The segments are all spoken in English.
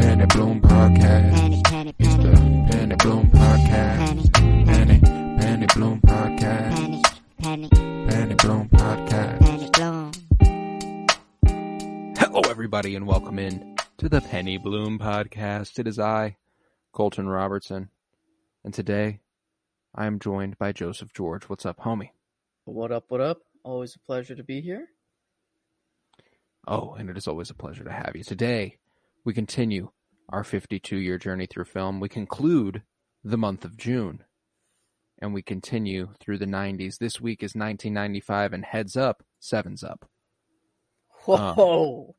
Penny Bloom Podcast. It's the Penny Bloom Podcast. Penny Bloom Podcast. Penny Bloom Podcast. Hello, everybody, and welcome in to the Penny Bloom Podcast. It is I, Colton Robertson, and today I am joined by Joseph George. What's up, homie? What up? What up? Always a pleasure to be here. Oh, and it is always a pleasure to have you today. We continue our 52-year journey through film. We conclude the month of June, and we continue through the 90s. This week is 1995, and heads up, Seven's up. Whoa!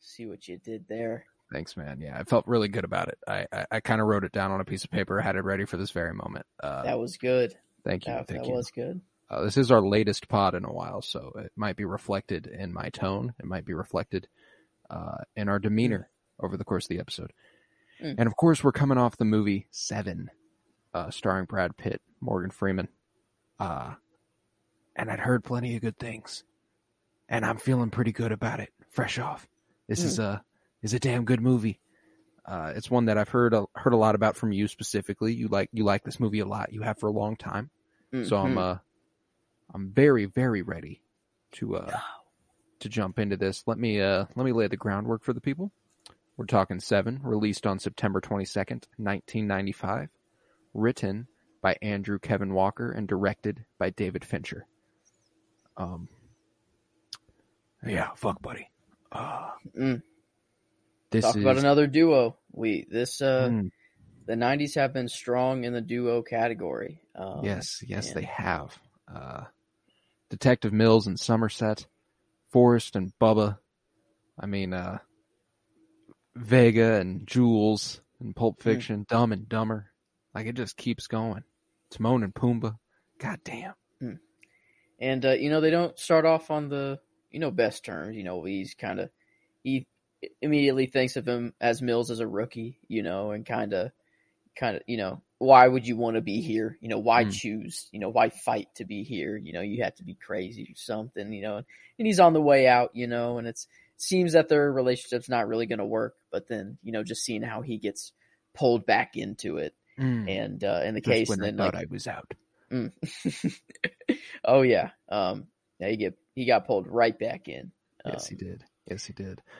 See what you did there. Thanks, man. Yeah, I felt really good about it. I kind of wrote it down on a piece of paper. I had it ready for this very moment. That was good. Thank you. That was good. This is our latest pod in a while, so it might be reflected in my tone. It might be reflected in our demeanor over the course of the episode. And of course, we're coming off the movie Seven, starring Brad Pitt, Morgan Freeman. And I'd heard plenty of good things, and I'm feeling pretty good about it. Fresh off. This is a damn good movie. It's one that I've heard a lot about from you specifically. You like this movie a lot. You have for a long time. So I'm very, very ready to jump into this. Let me lay the groundwork for the people. We're talking Seven, released on September 22nd, 1995, written by Andrew Kevin Walker and directed by David Fincher. Yeah, fuck, buddy. Talk about another duo. The 90s have been strong in the duo category. Yes, they have. Detective Mills and Somerset, Forrest and Bubba. I mean, Vega and Jules and Pulp Fiction, Dumb and Dumber. Like, it just keeps going. Timon and Pumbaa. God damn. And, they don't start off on the, best terms. He's kind of, he immediately thinks of him as Mills as a rookie, and kind of, why would you want to be here? Why choose? Why fight to be here? You have to be crazy or something, and he's on the way out, and it seems that their relationship's not really going to work. But then, just seeing how he gets pulled back into it. And in the just case, and then I was out. Oh, yeah. Now he got pulled right back in. Yes, he did.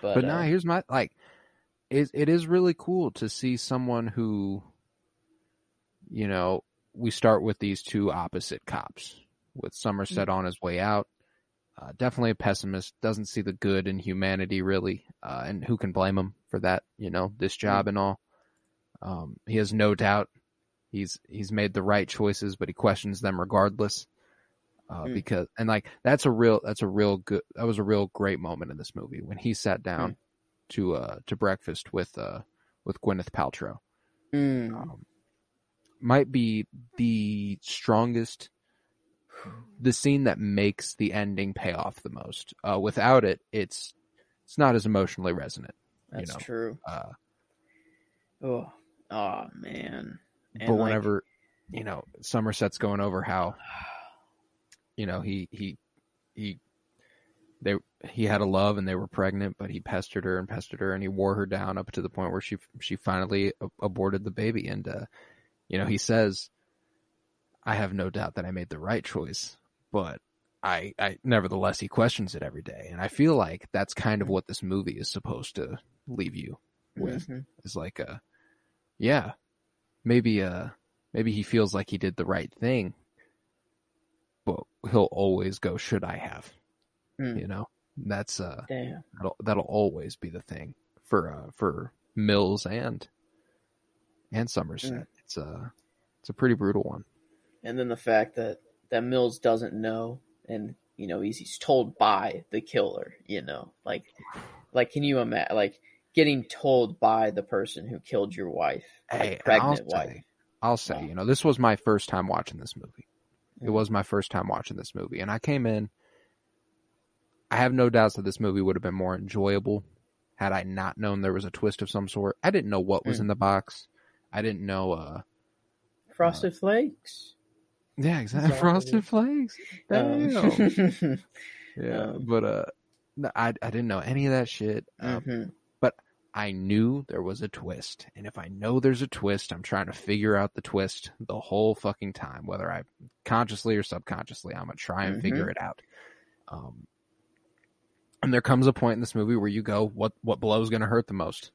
But now here's my, it is really cool to see someone who, we start with these two opposite cops, with Somerset on his way out. Definitely a pessimist, doesn't see the good in humanity, really. And who can blame him for that, this job and all. He has no doubt he's made the right choices, but he questions them regardless. Because, and that was a real great moment in this movie when he sat down to breakfast with Gwyneth Paltrow. Might be the strongest, the scene that makes the ending pay off the most. Without it, it's not as emotionally resonant. That's true. Oh man. And but whenever, Somerset's going over how, he had a love and they were pregnant, but he pestered her and he wore her down up to the point where she finally aborted the baby. And, he says, I have no doubt that I made the right choice, but I nevertheless, he questions it every day. And I feel like that's kind of what this movie is supposed to leave you with. It's like, maybe he feels like he did the right thing, but he'll always go, should I have? That's that'll always be the thing for Mills and Somerset. It's a pretty brutal one. And then the fact that Mills doesn't know, and he's told by the killer, like can you imagine? Like, getting told by the person who killed your wife, I'll say, you know, this was my first time watching this movie. It was my first time watching this movie. And I came in, I have no doubts that this movie would have been more enjoyable had I not known there was a twist of some sort. I didn't know what was in the box. I didn't know. Frosted Flakes. Yeah, exactly. Frosted Flakes. Damn. Yeah, but no, I didn't know any of that shit. But I knew there was a twist. And if I know there's a twist, I'm trying to figure out the twist the whole fucking time. Whether I consciously or subconsciously, I'm going to try and figure it out. And there comes a point in this movie where you go, what blow is going to hurt the most?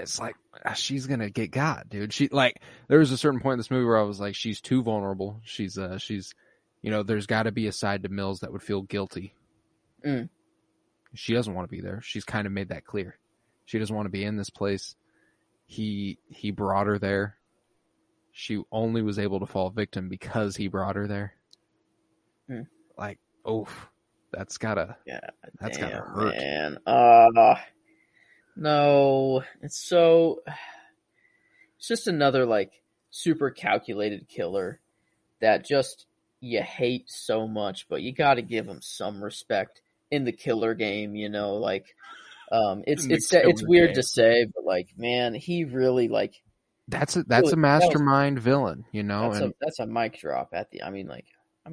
It's like, she's going to get got, dude. She, like, there was a certain point in this movie where I was like, she's too vulnerable. She's, you know, there's got to be a side to Mills that would feel guilty. Mm. She doesn't want to be there. She's kind of made that clear. She doesn't want to be in this place. He brought her there. She only was able to fall victim because he brought her there. Mm. Like, oof, that's gotta hurt. Man. No, it's just another like super calculated killer that just you hate so much, but you got to give him some respect in the killer game, you know, like it's weird to say, but like, man, he really like that's a mastermind villain, you know, that's a mic drop at the, I mean,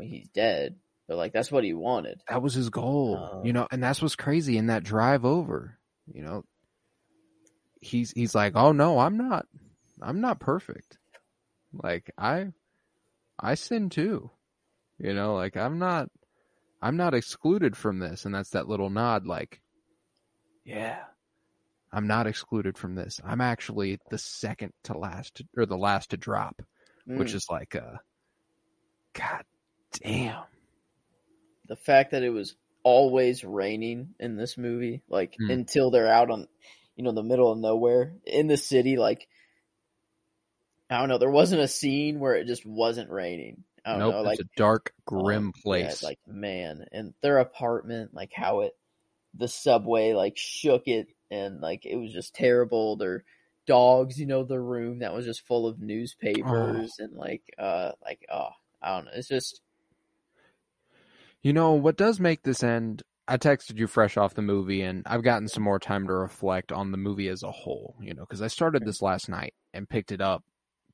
he's dead. But, like, that's what he wanted. That was his goal, you know, and that's what's crazy in that drive over, you know. He's like, oh, no, I'm not perfect. Like, I sin too, you know, like, I'm not excluded from this. And that's that little nod, like, yeah, I'm not excluded from this. I'm actually the second to last or the last to drop, which is like, God damn. The fact that it was always raining in this movie, like until they're out on, you know, the middle of nowhere in the city, like, I don't know. There wasn't a scene where it just wasn't raining. I don't know. Like, it's a dark, grim place. Yeah, like, man, and their apartment, like how the subway, like shook it and like, it was just terrible. Their dogs, you know, the room that was just full of newspapers and like, oh, I don't know. It's just, you know, what does make this end, I texted you fresh off the movie, and I've gotten some more time to reflect on the movie as a whole, you know, because I started this last night and picked it up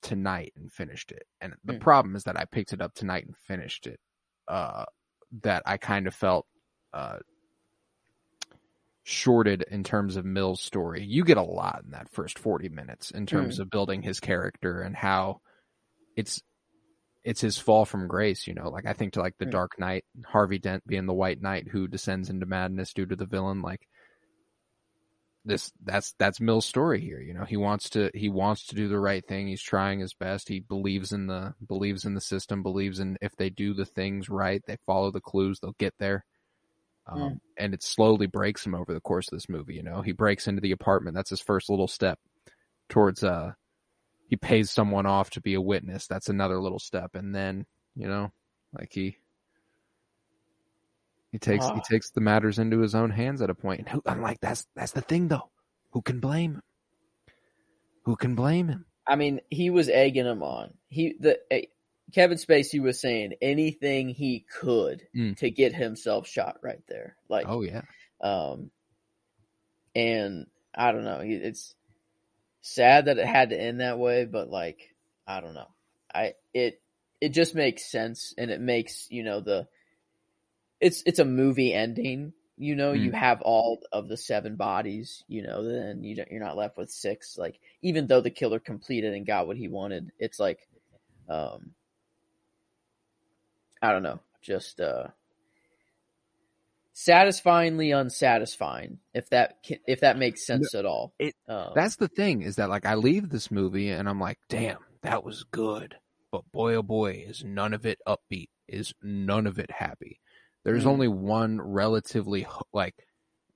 tonight and finished it. And the problem is that I picked it up tonight and finished it, that I kind of felt shorted in terms of Mill's story. You get a lot in that first 40 minutes in terms of building his character and how it's his fall from grace, you know, like I think to like the Dark Knight, Harvey Dent being the White Knight who descends into madness due to the villain. Like this, that's Mill's story here. You know, he wants to do the right thing. He's trying his best. He believes in the system, believes in if they do the things right, they follow the clues, they'll get there. And it slowly breaks him over the course of this movie. You know, he breaks into the apartment. That's his first little step towards, he pays someone off to be a witness. That's another little step. And then, you know, like he takes the matters into his own hands at a point. And I'm like, that's the thing though. Who can blame him? I mean, he was egging him on. Kevin Spacey was saying anything he could to get himself shot right there. Like, oh yeah. And I don't know. It's sad that it had to end that way, but like, I don't know. It just makes sense, and it makes, you know, it's a movie ending, you know, you have all of the 7 bodies, you know, then you're not left with 6. Like, even though the killer completed and got what he wanted, it's like, I don't know, just, satisfyingly unsatisfying, if that makes sense at all. That's the thing, is that like I leave this movie and I'm like, damn, that was good, but boy oh boy, is none of it upbeat, is none of it happy. There's only one relatively like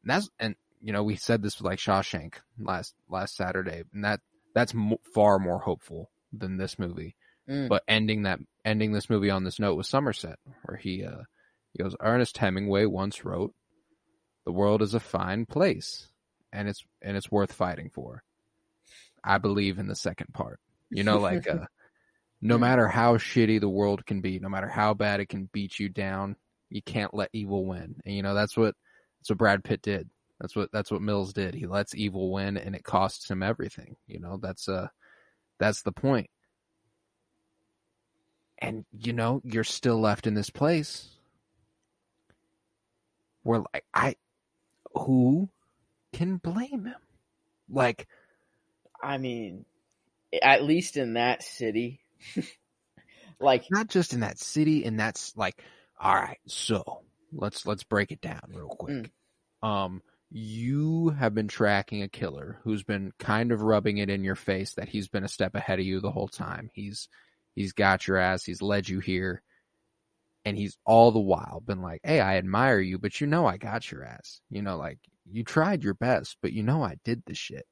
that's, and you know, we said this with like Shawshank last Saturday, and that's far more hopeful than this movie. But ending this movie on this note was Somerset, where he goes, Ernest Hemingway once wrote, The world is a fine place, and it's worth fighting for. I believe in the second part. You know, like no matter how shitty the world can be, no matter how bad it can beat you down, you can't let evil win. And you know, that's what Brad Pitt did. That's what Mills did. He lets evil win, and it costs him everything. You know, that's the point. And you know, you're still left in this place where, like, who can blame him? Like, I mean, at least in that city, like, not just in that city. And that's like, all right, so let's break it down real quick. You have been tracking a killer who's been kind of rubbing it in your face that he's been a step ahead of you the whole time. He's got your ass. He's led you here. And he's all the while been like, hey, I admire you, but you know I got your ass. You know, like, you tried your best, but you know I did this shit.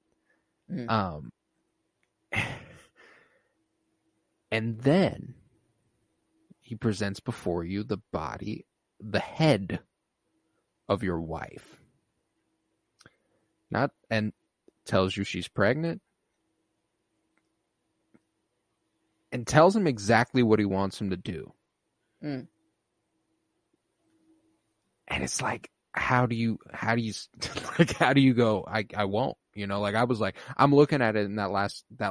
Mm. And then he presents before you the head of your wife. And tells you she's pregnant. And tells him exactly what he wants him to do. Mm. And it's like, how do you go? I won't, you know, like, I was like, I'm looking at it in that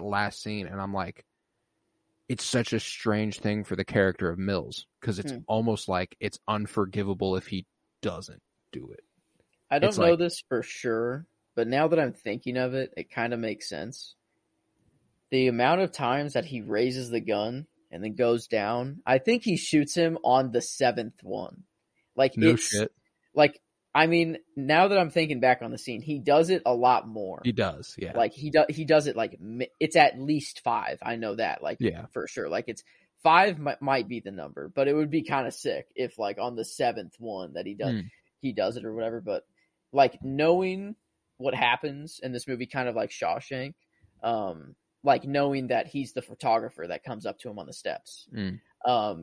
last scene, and I'm like, it's such a strange thing for the character of Mills, because it's almost like it's unforgivable if he doesn't do it. I don't know this for sure, but now that I'm thinking of it, it kind of makes sense. The amount of times that he raises the gun and then goes down, I think he shoots him on the seventh one. Like, no shit. Like, I mean, now that I'm thinking back on the scene, he does it a lot more. He does, yeah. Like, he does it, like, it's at least five. I know that, like, yeah, for sure. Like, it's five might be the number, but it would be kind of sick if, like, on the seventh one that he does it or whatever. But, like, knowing what happens in this movie, kind of like Shawshank, like, knowing that he's the photographer that comes up to him on the steps. Mm.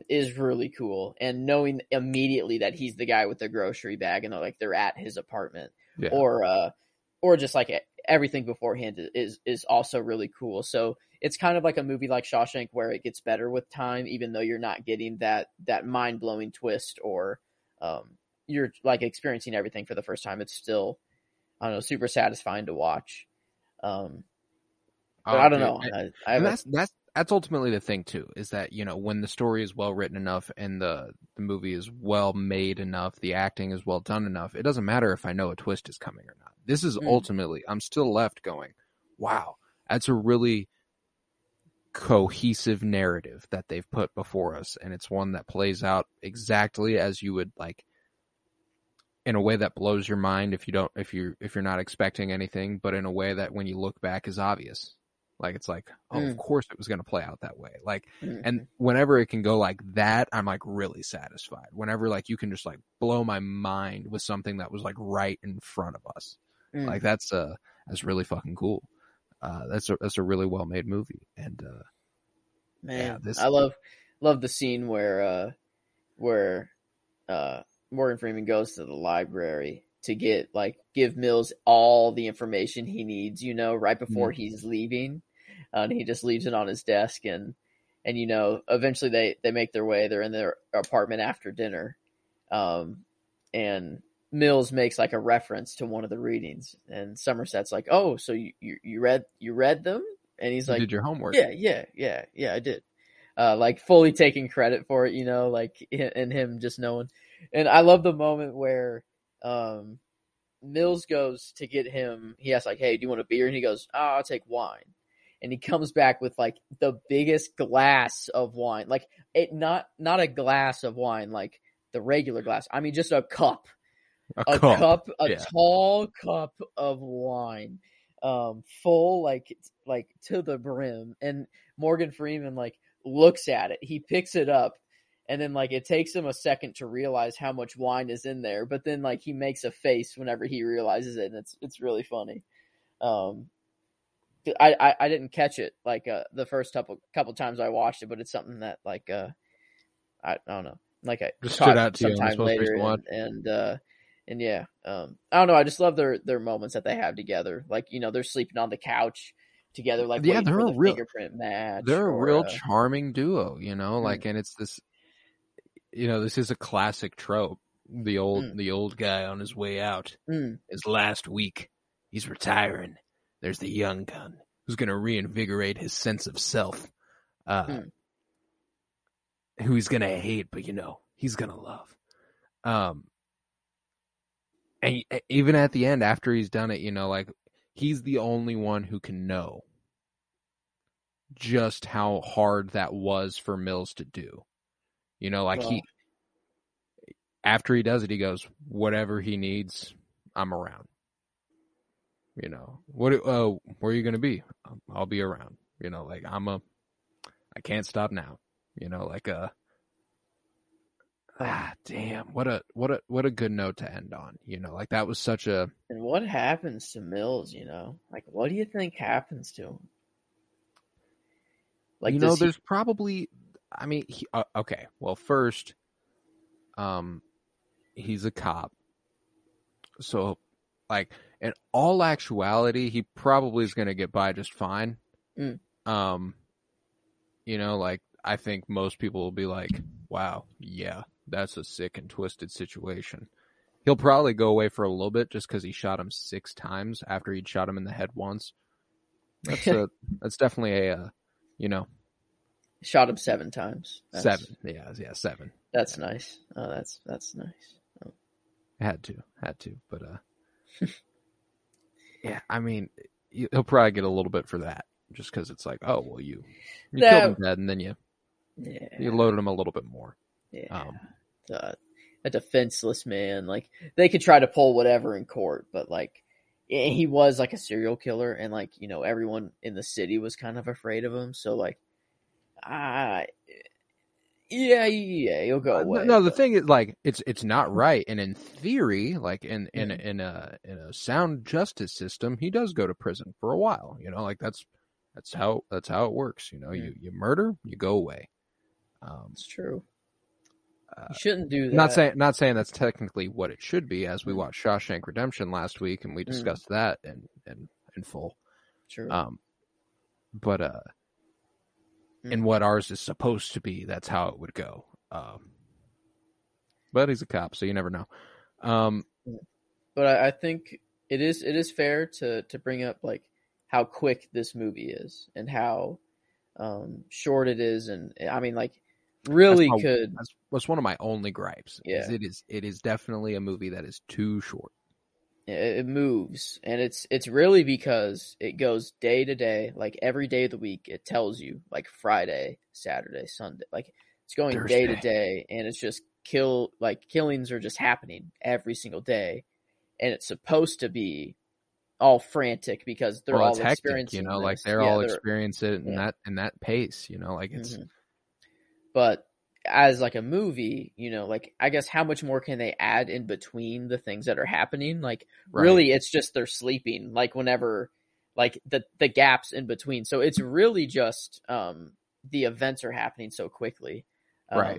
Is really cool, and knowing immediately that he's the guy with the grocery bag, and they're at his apartment, yeah. Or just like everything beforehand is also really cool. So it's kind of like a movie like Shawshank where it gets better with time, even though you're not getting that mind blowing twist, or you're like experiencing everything for the first time. It's still, I don't know, super satisfying to watch. But I don't know. That's ultimately the thing too, is that, you know, when the story is well written enough, and the movie is well made enough, the acting is well done enough, it doesn't matter if I know a twist is coming or not. This is ultimately, I'm still left going, wow, that's a really cohesive narrative that they've put before us, and it's one that plays out exactly as you would, like, in a way that blows your mind if you're not expecting anything, but in a way that when you look back is obvious. Like, it's like, oh, of course it was going to play out that way. Like, and whenever it can go like that, I'm like really satisfied. Whenever, like, you can just like blow my mind with something that was like right in front of us. Like, that's really fucking cool. That's a really well-made movie. And, man, yeah, I love the scene where Morgan Freeman goes to the library to give Mills all the information he needs, you know, right before he's leaving. And he just leaves it on his desk, and you know, eventually they make their way. They're in their apartment after dinner, and Mills makes like a reference to one of the readings, and Somerset's like, "Oh, so you read them?" And he's like, "Did your homework?" Yeah, I did. Like, fully taking credit for it, you know, like, and him just knowing. And I love the moment where Mills goes to get him. He asks, like, "Hey, do you want a beer?" And he goes, "Oh, I'll take wine." And he comes back with like the biggest glass of wine, like, it not a glass of wine, like the regular glass. I mean, just a cup, tall cup of wine, full, like to the brim. And Morgan Freeman like looks at it. He picks it up, and then like it takes him a second to realize how much wine is in there. But then like he makes a face whenever he realizes it, and it's really funny. I didn't catch it like the first couple times I watched it, but it's something that like I don't know, like I just stood out to you. And, and uh And yeah, I don't know. I just love their moments that they have together. Like, you know, they're sleeping on the couch together, like yeah, they're a real fingerprint match. They're a real charming duo, you know. Like, and it's this, you know, this is a classic trope. The old guy on his way out is last week. He's retiring. There's the young gun who's going to reinvigorate his sense of self, who he's going to hate, but you know he's going to love. And even at the end, after he's done it, you know, like he's the only one who can know just how hard that was for Mills to do. You know, like after he does it, he goes, whatever he needs, I'm around. You know, where are you going to be? I'll be around. You know, like I can't stop now. You know, like damn, what a good note to end on. You know, like that was such a. And what happens to Mills? You know, like what do you think happens to him? Like, you know, there's probably. I mean, okay. Well, first, he's a cop, so like in all actuality, he probably is going to get by just fine. You know, like I think most people will be like, "Wow, yeah, that's a sick and twisted situation." He'll probably go away for a little bit just because he shot him 6 times after he'd shot him in the head once. That's definitely a you know. Shot him 7 times. That's, 7, yeah, 7. That's nice. Oh, that's nice. Oh. Had to, but yeah, I mean, he'll probably get a little bit for that, just because it's like, oh well, you killed him dead, and then you loaded him a little bit more. Yeah, a defenseless man. Like they could try to pull whatever in court, but like he was like a serial killer, and like you know everyone in the city was kind of afraid of him, so like. Yeah, you'll go away. No, the thing is, like, it's not right, and in theory, like in a sound justice system, he does go to prison for a while. You know, like that's how it works. You know, you murder, you go away. It's true. You shouldn't do that. Not saying that's technically what it should be. As we watched Shawshank Redemption last week, and we discussed that in full. True. But. And what ours is supposed to be, that's how it would go. But he's a cop, so you never know. But I think it is fair to bring up like how quick this movie is and how short it is, and I mean like really that's one of my only gripes. Yeah. Is it is definitely a movie that is too short. It moves, and it's really because it goes day to day, like every day of the week. It tells you like Friday, Saturday, Sunday, like it's going Thursday. Day to day, and it's just killings are just happening every single day, and it's supposed to be all frantic because they're all hectic, experiencing, you know, this. Like they're all experiencing it in that pace, you know, like it's. But as like a movie, you know, like I guess how much more can they add in between the things that are happening? Like really it's just they're sleeping, like whenever, like the gaps in between. So it's really just the events are happening so quickly. How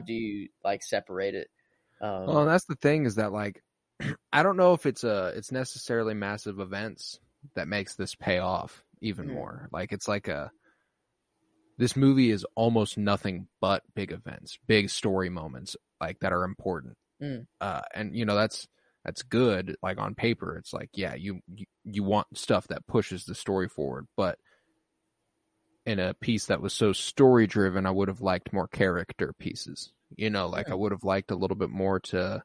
do you like separate it? Well, and that's the thing, is that like I don't know if it's necessarily massive events that makes this pay off even more. Like it's like this movie is almost nothing but big events, big story moments, like that are important. And you know, that's good. Like on paper, it's like, yeah, you want stuff that pushes the story forward, but in a piece that was so story driven, I would have liked more character pieces, you know, like I would have liked a little bit more to,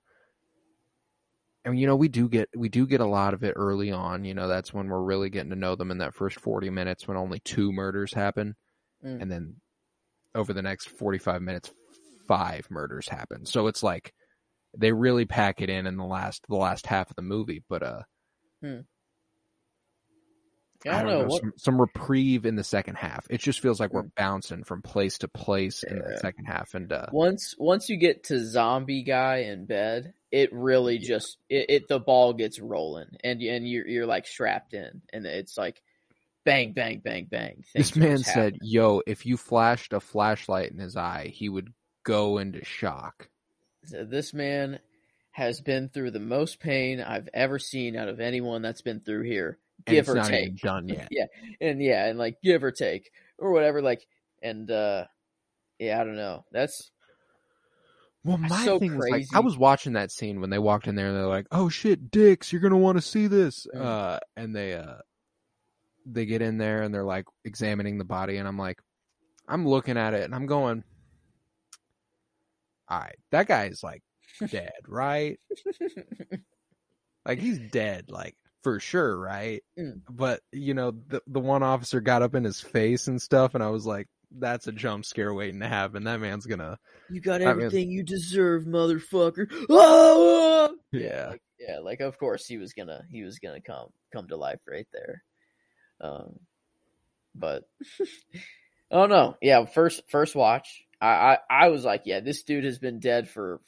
I mean, you know, we do get a lot of it early on, you know, that's when we're really getting to know them in that first 40 minutes when only 2 murders happen. And then over the next 45 minutes, 5 murders happen. So it's like they really pack it in the last half of the movie. But I don't know. Some reprieve in the second half. It just feels like we're bouncing from place to place in the second half. And once you get to zombie guy in bed, it really just the ball gets rolling, and you're like strapped in, and it's like. Bang, bang, bang, bang. This man said, yo, if you flashed a flashlight in his eye, he would go into shock. This man, has been through the most pain I've ever seen out of anyone that's been through here. Give or take. It's not even done yet. And like give or take or whatever. Like, and I don't know. Well, my thing was, like, I was watching that scene when they walked in there and they're like, "Oh shit, dicks, you're going to want to see this." Mm-hmm. And they get in there and they're like examining the body. And I'm like, I'm looking at it and I'm going, all right, that guy's like dead, right? Like he's dead, like for sure. Right. Mm. But you know, the one officer got up in his face and stuff. And I was like, that's a jump scare waiting to happen. That man's gonna. You got everything you deserve, motherfucker. Oh! Yeah, of course he was gonna come to life right there. But oh no, yeah. First watch, I was like, yeah, this dude has been dead for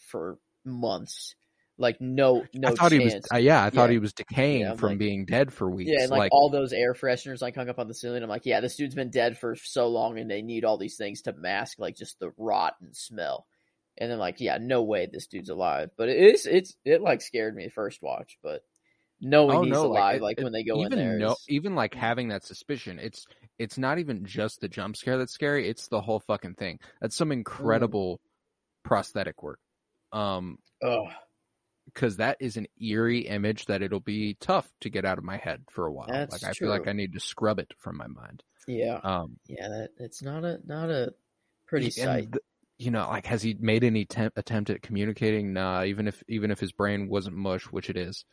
months. Like no. I thought chance. He was. I thought he was decaying from being dead for weeks. Yeah, and like all those air fresheners like hung up on the ceiling. I'm like, yeah, this dude's been dead for so long, and they need all these things to mask like just the rot and smell. And then like, yeah, no way this dude's alive. But it like scared me first watch. But knowing he's alive, like when they go in there, even like having that suspicion, it's not even just the jump scare that's scary. It's the whole fucking thing. That's some incredible prosthetic work. Because that is an eerie image that it'll be tough to get out of my head for a while. That's like I true. Feel like I need to scrub it from my mind. Yeah. It's not a pretty sight. Like has he made any attempt at communicating? Nah, even if his brain wasn't mush, which it is,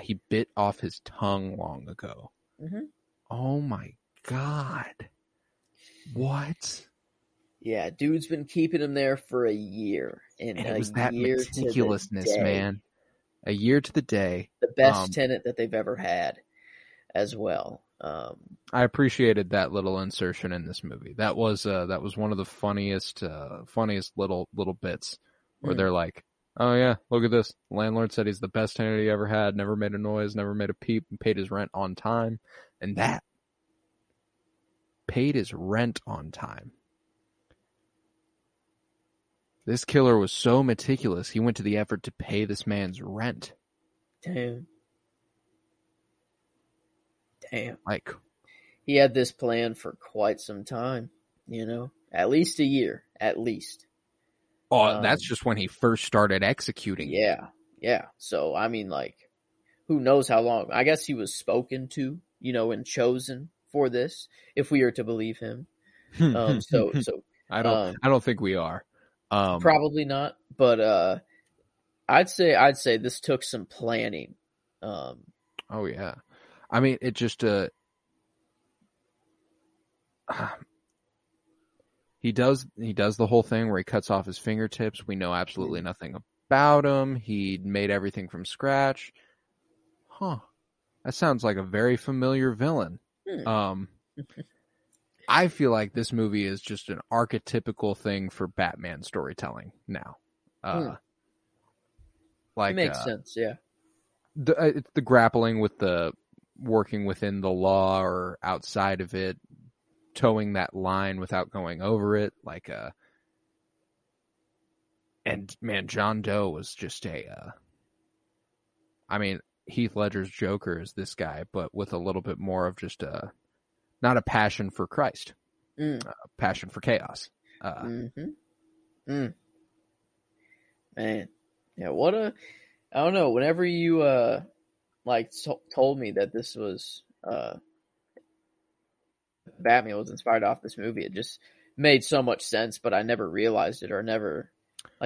he bit off his tongue long ago. Mm-hmm. Oh my God. What? Yeah, dude's been keeping him there for a year. And it was that meticulousness, man. A year to the day. The best tenant that they've ever had as well. I appreciated that little insertion in this movie. That was one of the funniest little bits where they're like, "Oh yeah, look at this. Landlord said he's the best tenant he ever had, never made a noise, never made a peep, and paid his rent on time." And that paid his rent on time. This killer was so meticulous, he went to the effort to pay this man's rent. Damn. Like, he had this plan for quite some time, at least a year, at least. Oh, that's just when he first started executing. Yeah. So, I mean, like, who knows how long? I guess he was spoken to, and chosen for this, if we are to believe him. I don't think we are. Probably not, but I'd say this took some planning. Oh yeah, I mean it just he does the whole thing where he cuts off his fingertips. We know absolutely nothing about him. He made everything from scratch. Huh, that sounds like a very familiar villain. I feel like this movie is just an archetypical thing for Batman storytelling now. Like it makes sense, yeah. It's the grappling with the working within the law or outside of it, towing that line without going over it. Like, and man, John Doe was just Heath Ledger's Joker is this guy, but with a little bit more of just a. Not a passion for Christ, a passion for chaos. Man, yeah, I don't know. Whenever you told me that this was Batman was inspired off this movie, it just made so much sense. But I never realized it, or never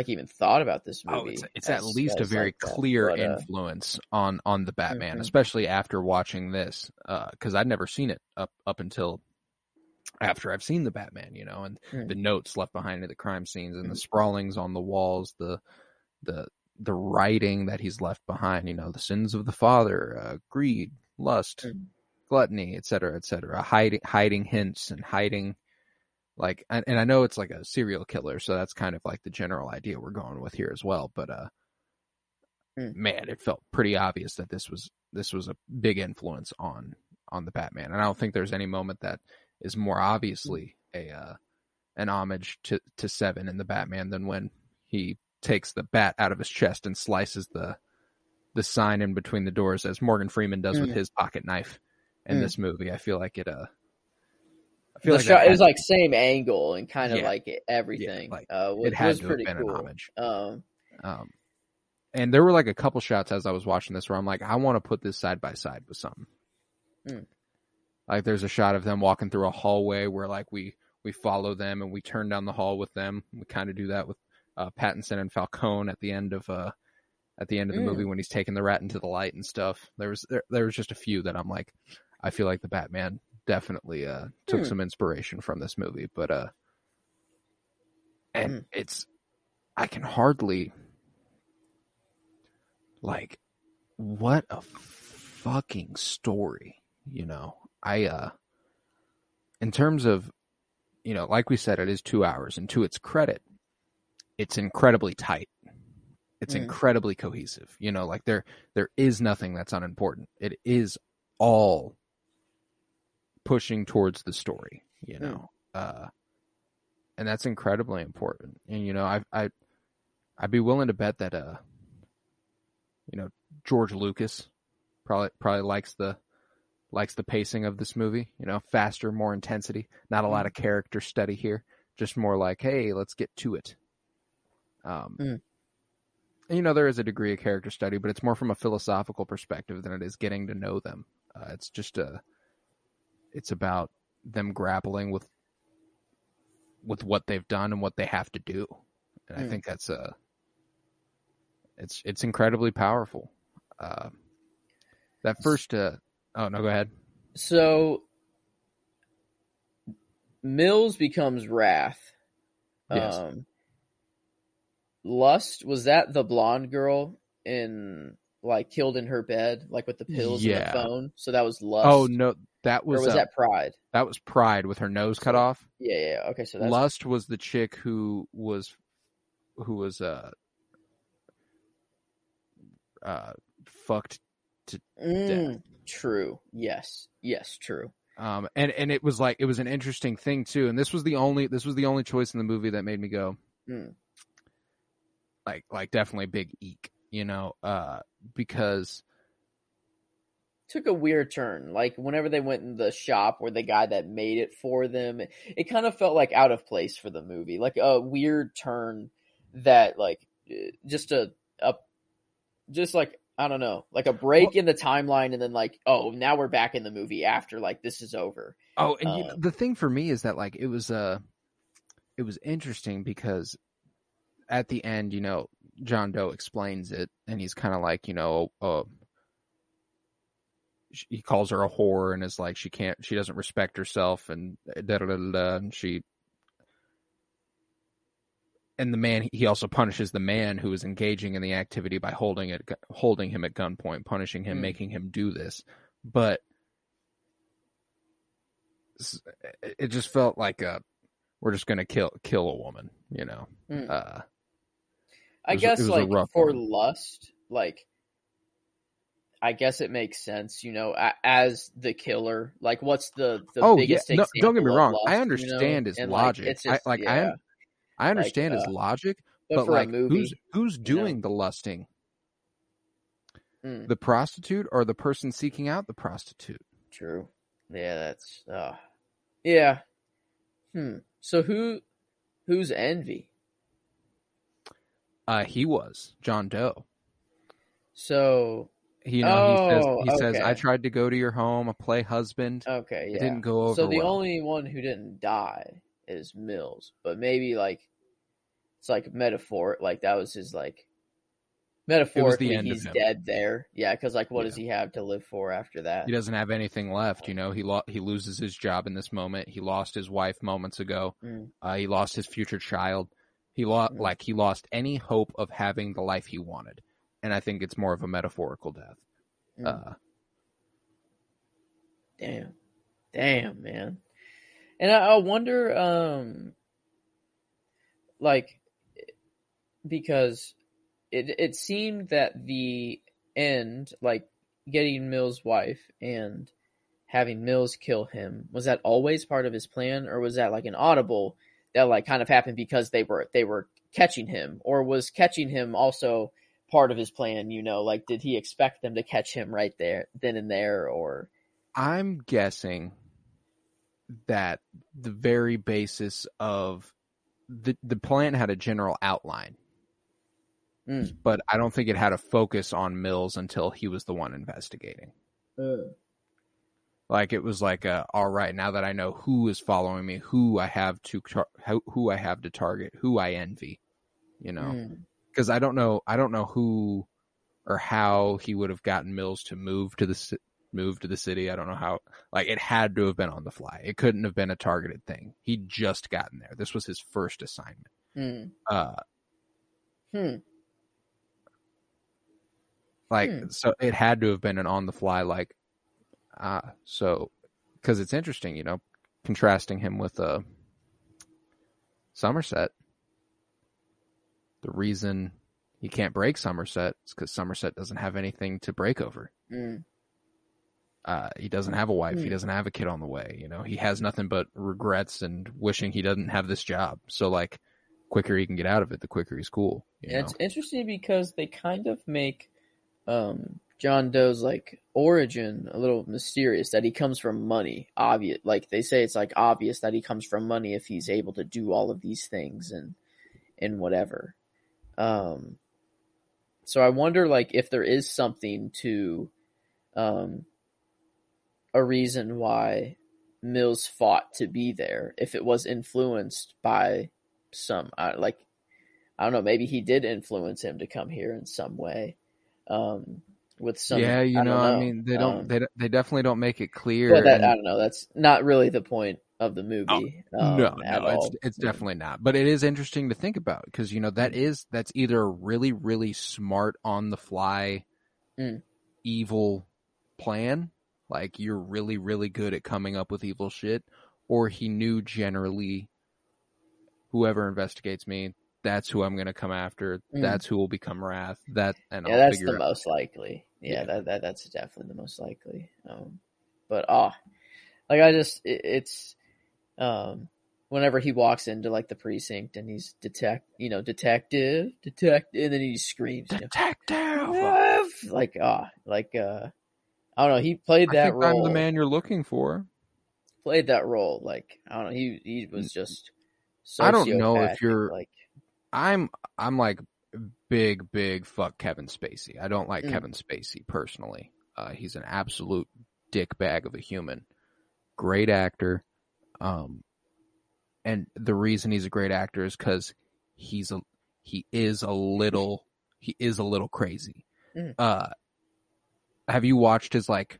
even thought about this movie. Oh, it's at least a very clear influence on the Batman, especially after watching this, because I'd never seen it up until after I've seen the Batman, and the notes left behind at the crime scenes and the sprawlings on the walls, the writing that he's left behind, the sins of the father, greed, lust, gluttony, et cetera, hiding hints and hiding. Like, and I know it's like a serial killer, so that's kind of like the general idea we're going with here as well. But man, it felt pretty obvious that this was a big influence on the Batman, and I don't think there's any moment that is more obviously an homage to Seven and the Batman than when he takes the bat out of his chest and slices the sign in between the doors, as Morgan Freeman does with his pocket knife in this movie. I feel like it. It was like same angle and kind of like everything. Yeah, like, it had to have been cool. An homage. And there were like a couple shots as I was watching this where I'm like, I want to put this side by side with something. Like there's a shot of them walking through a hallway where like we follow them and we turn down the hall with them. We kind of do that with Pattinson and Falcone at the end of the movie when he's taking the rat into the light and stuff. There was just a few that I'm like, I feel like the Batman definitely took some inspiration from this movie, but I can hardly like what a fucking story, you know. I in terms of, you know, like we said, it is 2 hours, and to its credit, it's incredibly tight. It's incredibly cohesive. You know, like there is nothing that's unimportant. It is all pushing towards the story, you know. And that's incredibly important. And you know, I'd be willing to bet that you know, George Lucas probably likes the pacing of this movie, you know, faster, more intensity, not a lot of character study here, just more like, hey, let's get to it. And, you know, there is a degree of character study, but it's more from a philosophical perspective than it is getting to know them. It's just it's about them grappling with what they've done and what they have to do. And I think that's it's incredibly powerful. That first, oh no, go ahead. So Mills becomes Wrath. Yes. Lust, was that the blonde girl in like killed in her bed, like with the pills and the phone? So that was Lust. Oh no, that was. Or was that Pride? That was Pride with her nose cut off. Yeah. Okay, so that's... Lust was the chick who was fucked to death. True. Yes. True. And it was like it was an interesting thing too. And this was the only choice in the movie that made me go. Like definitely big eek, you know, because took a weird turn. Like whenever they went in the shop where the guy that made it for them, it kind of felt like out of place for the movie, like a weird turn that like just just like, I don't know, like a break in the timeline. And then like, oh, now we're back in the movie after like this is over. Oh, and you know, the thing for me is that like it was interesting because at the end, you know, John Doe explains it, and he's kind of like, you know, he calls her a whore, and is like, she doesn't respect herself, and da da da da. And the man, he also punishes the man who is engaging in the activity by holding him at gunpoint, punishing him, making him do this. But it just felt like we're just gonna kill a woman, you know. I guess, like, for Lust, like, I guess it makes sense, you know, as the killer. Like, what's the biggest example? No, don't get me wrong. Lust, I understand his logic. I understand his logic, but like, who's doing the lusting? The prostitute or the person seeking out the prostitute? True. Yeah, that's... yeah. So who's Envy? He was John Doe. So you know, he says, I tried to go to your home, play husband. Okay, yeah. It didn't go over. So the only one who didn't die is Mills, but maybe like it's like metaphor, like that was his like metaphorically he's dead there. Yeah, because like what does he have to live for after that? He doesn't have anything left, you know. He loses his job in this moment. He lost his wife moments ago. He lost his future child. He lost any hope of having the life he wanted, and I think it's more of a metaphorical death. Damn, man. And I wonder, like, because it seemed that the end, like getting Mills' wife and having Mills kill him, was that always part of his plan, or was that like an audible? That like kind of happened because they were catching him, or was catching him also part of his plan? You know, like, did he expect them to catch him right there, then and there? Or I'm guessing that the very basis of the plan had a general outline, but I don't think it had a focus on Mills until he was the one investigating. Like, it was like, all right, now that I know who is following me, who I have to target, who I envy, you know, because I don't know who or how he would have gotten Mills to move to the city. I don't know how. Like, it had to have been on the fly. It couldn't have been a targeted thing. He'd just gotten there. This was his first assignment. So it had to have been an on the fly, like, so, because it's interesting, you know, contrasting him with Somerset. The reason he can't break Somerset is because Somerset doesn't have anything to break over. He doesn't have a wife. He doesn't have a kid on the way. You know, he has nothing but regrets and wishing he doesn't have this job. So, like, quicker he can get out of it, the quicker he's cool. You know? It's interesting because they kind of make John Doe's, like, origin a little mysterious, that he comes from money. Obvious, like, they say it's, like, obvious that he comes from money if he's able to do all of these things and whatever. So I wonder, like, if there is something to a reason why Mills fought to be there, if it was influenced by some, like, I don't know, maybe he did influence him to come here in some way. With some, yeah, you know, I mean, they don't, they definitely don't make it clear. Well, I don't know. That's not really the point of the movie. It's definitely not. But it is interesting to think about, because, you know, that's either a really, really smart on the fly evil plan. Like, you're really, really good at coming up with evil shit, or he knew generally, whoever investigates me, that's who I'm going to come after. That's who will become Wrath. That's the most likely. Yeah, that's definitely the most likely. Whenever he walks into, like, the precinct and he's detective, and then he screams, detective, I don't know. He played that role. I'm the man you're looking for. Played that role. Like, I don't know. He was just sociopathic. I don't know if you're like. I'm like big fuck Kevin Spacey. I don't like Kevin Spacey personally. He's an absolute dickbag of a human. Great actor. And the reason he's a great actor is because he is a little crazy. Have you watched his like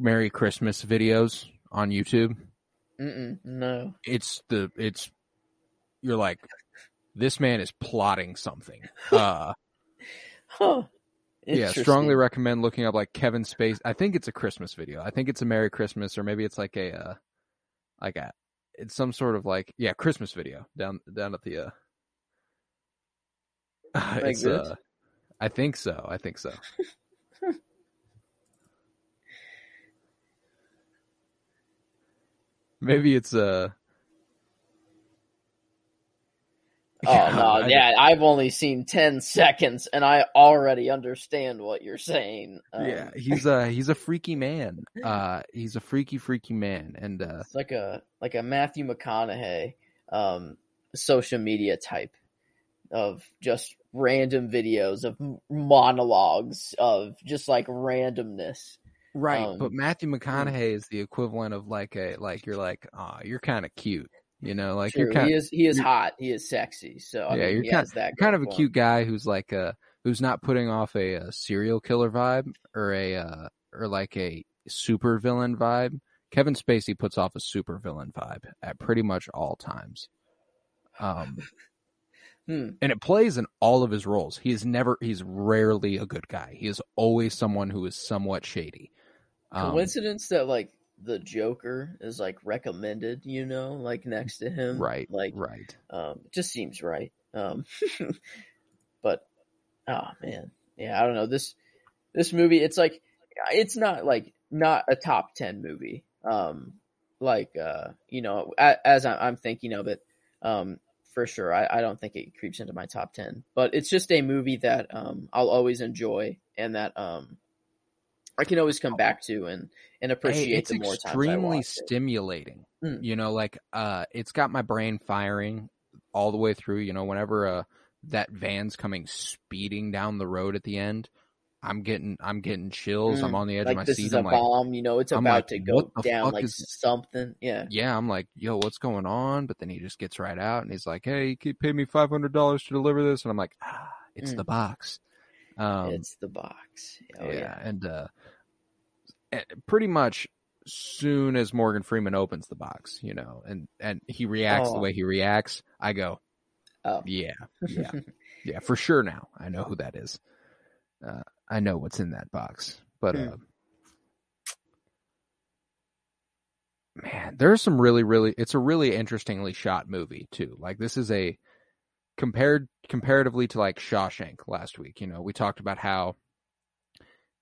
Merry Christmas videos on YouTube? No. You're like, this man is plotting something. Yeah, strongly recommend looking up, like, Kevin Spacey. I think it's a Christmas video. I think it's a Merry Christmas, or maybe it's like it's some sort of, like, yeah, Christmas video down at the. I think so. Maybe it's I've only seen 10 seconds and I already understand what you're saying. Yeah, he's a freaky man. He's a freaky man, and it's like a Matthew McConaughey social media type of just random videos of monologues of just, like, randomness. Right. But Matthew McConaughey is the equivalent of you're kind of cute, you know, like, true. He is hot. He is sexy. So you're kind of a cute guy who's like who's not putting off a serial killer vibe or a super villain vibe. Kevin Spacey puts off a super villain vibe at pretty much all times. And it plays in all of his roles. He's rarely a good guy. He is always someone who is somewhat shady. Coincidence that, like, the Joker is, like, recommended, you know, like, next to him. Right. Like, right. It just seems right. But, oh man. Yeah. I don't know. This movie, it's like, it's not like, not a top 10 movie. Like, you know, as I'm thinking of it, for sure. I don't think it creeps into my top 10, but it's just a movie that I'll always enjoy and that I can always come back to and appreciate the more times I watch it. It's extremely stimulating. You know, like it's got my brain firing all the way through. You know, whenever that van's coming speeding down the road at the end, I'm getting chills. I'm on the edge of my seat. This is a bomb, you know. It's about to go down, like something. Yeah, yeah. I'm like, yo, what's going on? But then he just gets right out, and he's like, hey, you can pay me $500 to deliver this, and I'm like, it's the box. It's the box. Yeah, and pretty much soon as Morgan Freeman opens the box, you know, and he reacts the way he reacts, I go, oh yeah, yeah, for sure. Now I know who that is. I know what's in that box, but man, there's some really it's a really interestingly shot movie too. Like this is a comparatively to like Shawshank last week, you know, we talked about how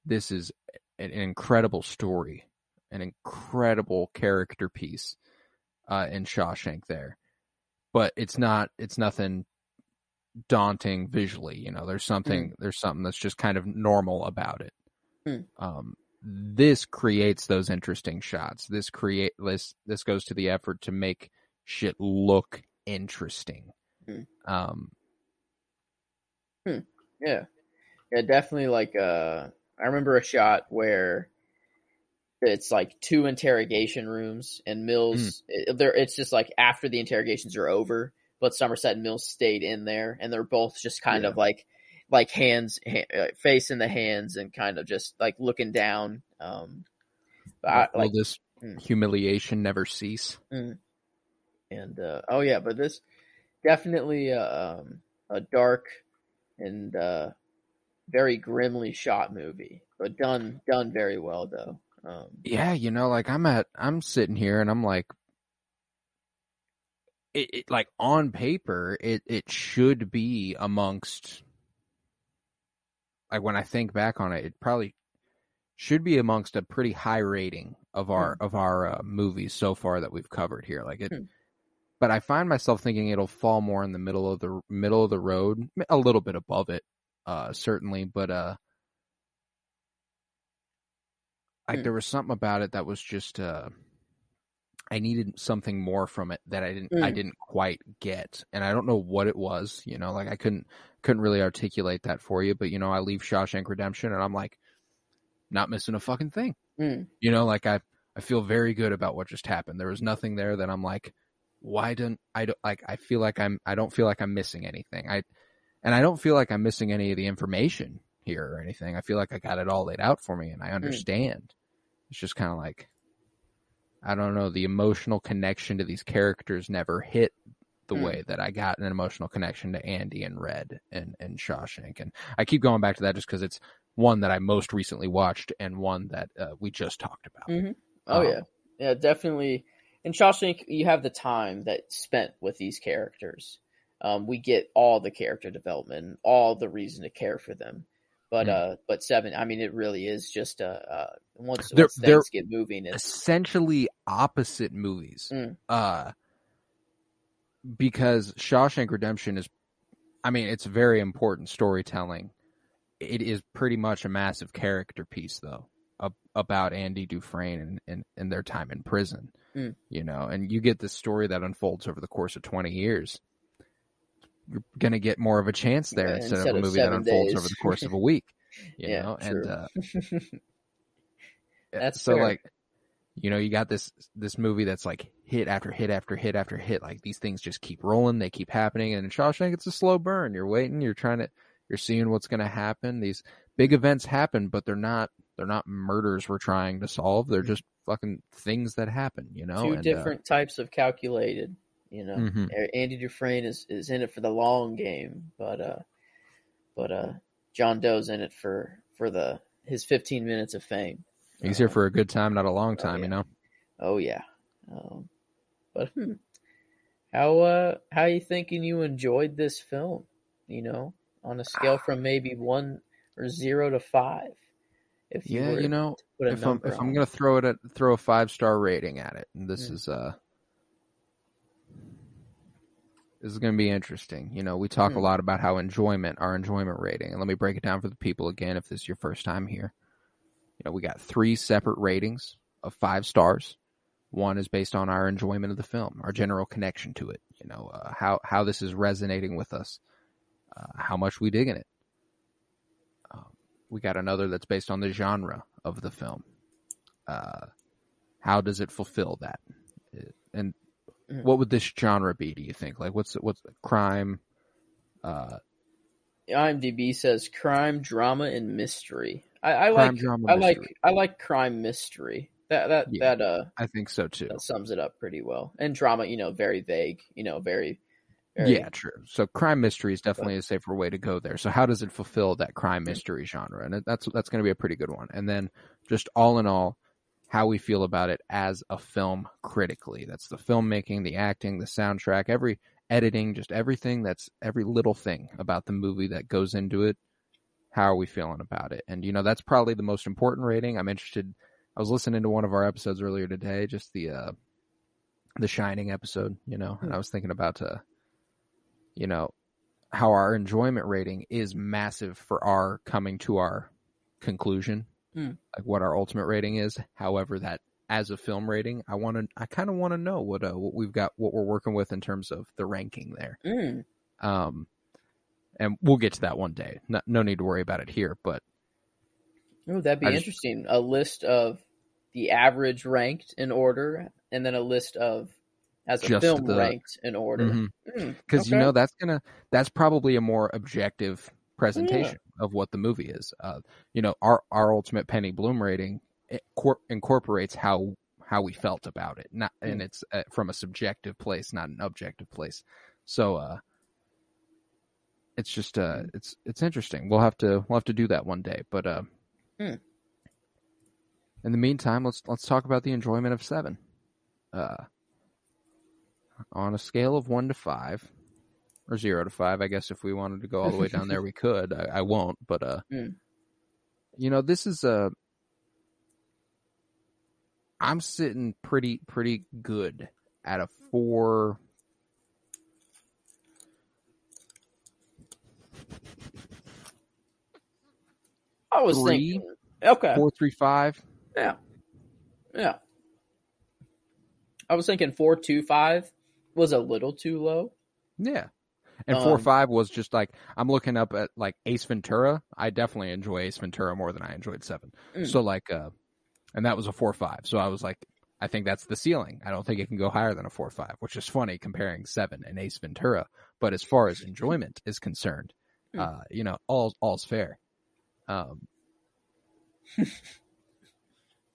this is an incredible story, an incredible character piece in Shawshank there, but it's nothing daunting visually, you know. There's something that's just kind of normal about it. This creates those interesting shots. This goes to the effort to make shit look interesting. Yeah, definitely. Like I remember a shot where it's like two interrogation rooms and Mills there. It's just like after the interrogations are over, but Somerset and Mills stayed in there, and they're both just kind of like hands, face in the hands, and kind of just like looking down. Will this humiliation never cease? And but this definitely a dark and very grimly shot movie, but done very well though. Yeah, you know, like I'm sitting here and I'm like. It like on paper, it should be amongst, like when I think back on it, it probably should be amongst a pretty high rating of our movies so far that we've covered here. Like it, but I find myself thinking it'll fall more in the middle of the road, a little bit above it, certainly. But like there was something about it that was just. I needed something more from it that I didn't quite get, and I don't know what it was. You know, like I couldn't really articulate that for you. But you know, I leave Shawshank Redemption, and I'm like, not missing a fucking thing. You know, like I feel very good about what just happened. There was nothing there that I'm like, why didn't I don't like? I feel like I don't feel like I'm missing anything. I don't feel like I'm missing any of the information here or anything. I feel like I got it all laid out for me, and I understand. It's just kind of like. I don't know, the emotional connection to these characters never hit the way that I got an emotional connection to Andy and Red and Shawshank. And I keep going back to that just because it's one that I most recently watched and one that we just talked about. Yeah, definitely. In Shawshank, you have the time that's spent with these characters. We get all the character development, and all the reason to care for them. But but Seven, I mean, it really is just once things get moving, it's essentially opposite movies. Because Shawshank Redemption is, I mean, it's very important storytelling. It is pretty much a massive character piece, though, about Andy Dufresne and their time in prison. You know, and you get this story that unfolds over the course of 20 years. You're going to get more of a chance there instead of a movie that unfolds over the course of a week, you know? True. And, that's so fair. Like, you know, you got this movie that's like hit after hit after hit after hit. Like these things just keep rolling. They keep happening. And in Shawshank, it's a slow burn. You're waiting, you're seeing what's going to happen. These big events happen, but they're not murders we're trying to solve. They're just fucking things that happen, you know? Two different types of calculated. You know, Andy Dufresne is in it for the long game, but John Doe's in it for his 15 minutes of fame. He's here for a good time, not a long time, you know? Oh yeah. But how are you thinking you enjoyed this film, you know, on a scale from maybe 1 or 0 to 5? If you were, you know, to put a number if I'm going to throw a 5-star rating at it, and this is This is going to be interesting. You know, we talk a lot about how our enjoyment rating. And let me break it down for the people again, if this is your first time here. You know, we got three separate ratings of 5 stars. One is based on our enjoyment of the film, our general connection to it. You know, how this is resonating with us, how much we dig in it. We got another that's based on the genre of the film. How does it fulfill that? And what would this genre be, do you think? Like, what's crime? IMDb says crime, drama, and mystery. I like crime mystery. That I think so too. That sums it up pretty well. And drama, you know, very vague. You know, very yeah, true. So crime mystery is definitely a safer way to go there. So how does it fulfill that crime mystery genre? And that's going to be a pretty good one. And then just all in all, how we feel about it as a film critically. That's the filmmaking, the acting, the soundtrack, every editing, just everything. That's every little thing about the movie that goes into it. How are we feeling about it? And, you know, that's probably the most important rating. I'm interested. I was listening to one of our episodes earlier today, just the Shining episode, you know, and I was thinking about, you know, how our enjoyment rating is massive for our coming to our conclusion. Like what our ultimate rating is. However, that as a film rating, I kind of want to know what we've got, what we're working with in terms of the ranking there. And we'll get to that one day. No need to worry about it here, but. Oh, that'd be interesting. A list of the average ranked in order, and then a list of as a film ranked in order. Because you know, that's probably a more objective presentation of what the movie is. You know, our ultimate Penny Bloom rating incorporates how we felt about it, not and it's from a subjective place, not an objective place. So it's just it's interesting. We'll have to do that one day. But in the meantime, let's talk about the enjoyment of Seven. On a scale of 1 to 5. Or 0 to 5, I guess. If we wanted to go all the way down there, we could. I won't, but you know, this is a. I'm sitting pretty good at a 4. I was thinking, okay, 4.35. Yeah. I was thinking 4.25 was a little too low. Yeah. And 4.5 was just like, I'm looking up at like Ace Ventura. I definitely enjoy Ace Ventura more than I enjoyed Seven. So like, and that was a 4.5. So I was like, I think that's the ceiling. I don't think it can go higher than a 4.5, which is funny comparing Seven and Ace Ventura. But as far as enjoyment is concerned, you know, all's fair.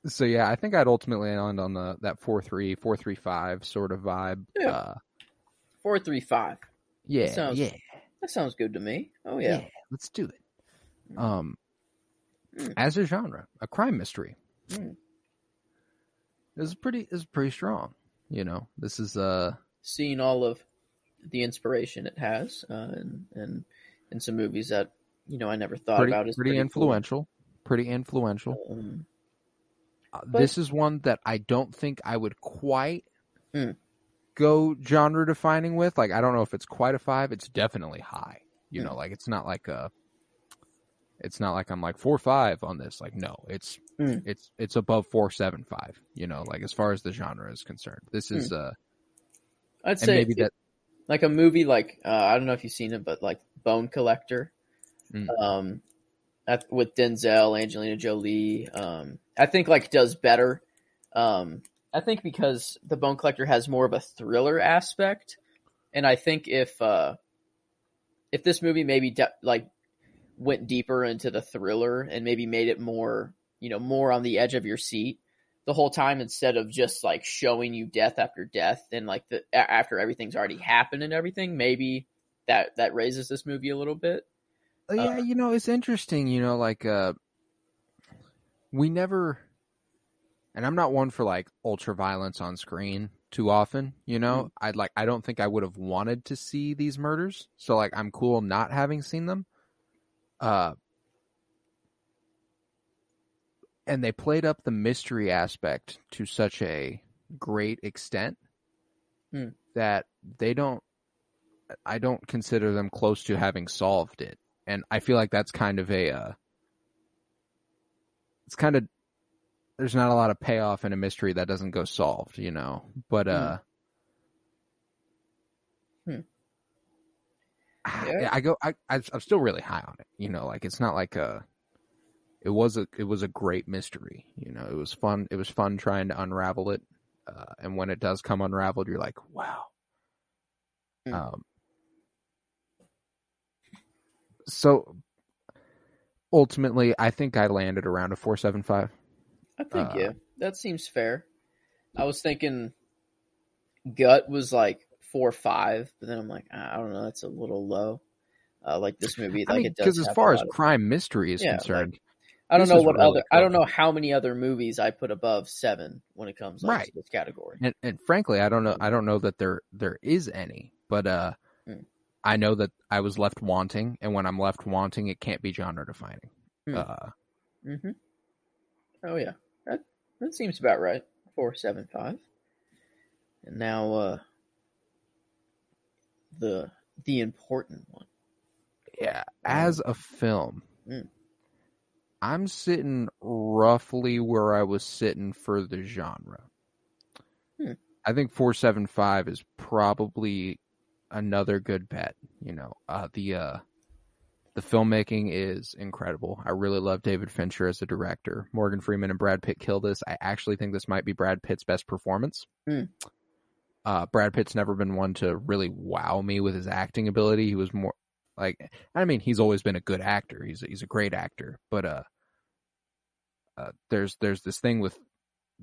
So yeah, I think I'd ultimately end on that 4.3, 4.35 sort of vibe. Yeah. 4.35. Yeah, that sounds good to me. Oh yeah, let's do it. As a genre, a crime mystery, this is pretty strong. You know, this is seeing all of the inspiration it has, and some movies that, you know, I never thought about. Is pretty influential. Cool. Pretty influential. This is one that I don't think I would quite. Go genre defining with. Like, I don't know if it's quite a 5. It's definitely high, you know. Like, it's not like I'm like 4.5 on this. Like, no, it's above 4.75, you know, like as far as the genre is concerned. This is I'd say maybe that, like, a movie like I don't know if you've seen it, but like Bone Collector, with Denzel, Angelina Jolie, I think like does better. I think because The Bone Collector has more of a thriller aspect, and I think if this movie maybe went deeper into the thriller and maybe made it more, you know, more on the edge of your seat the whole time, instead of just like showing you death after death and like after everything's already happened and everything, maybe that raises this movie a little bit. Yeah, you know, it's interesting. You know, like we never. And I'm not one for like ultra violence on screen too often, you know. I don't think I would have wanted to see these murders, so like I'm cool not having seen them. And they played up the mystery aspect to such a great extent that they don't I don't consider them close to having solved it. And I feel like that's kind of a, it's kind of, there's not a lot of payoff in a mystery that doesn't go solved, you know, but, yeah. I'm still really high on it, you know, like, it's not like a, it was a great mystery, you know, it was fun trying to unravel it. And when it does come unraveled, you're like, wow. So ultimately, I think I landed around a 4.75. I think, yeah, that seems fair. I was thinking gut was like 4.5, but then I'm like, I don't know, that's a little low. Like this movie, like, I mean, it does. Because as far as crime mystery is concerned, like, I don't know what really other. I don't know how many other movies I put above 7 when it comes to this category. And frankly, I don't know. I don't know that there is any, but I know that I was left wanting, and when I'm left wanting, it can't be genre defining. Oh yeah, that seems about right. 4.75. And now the important one. Yeah, as a film, I'm sitting roughly where I was sitting for the genre. I think 4.75 is probably another good bet. You know, the filmmaking is incredible. I really love David Fincher as a director. Morgan Freeman and Brad Pitt kill this. I actually think this might be Brad Pitt's best performance. Brad Pitt's never been one to really wow me with his acting ability. He was more like, I mean, he's always been a good actor. He's a great actor, but there's this thing with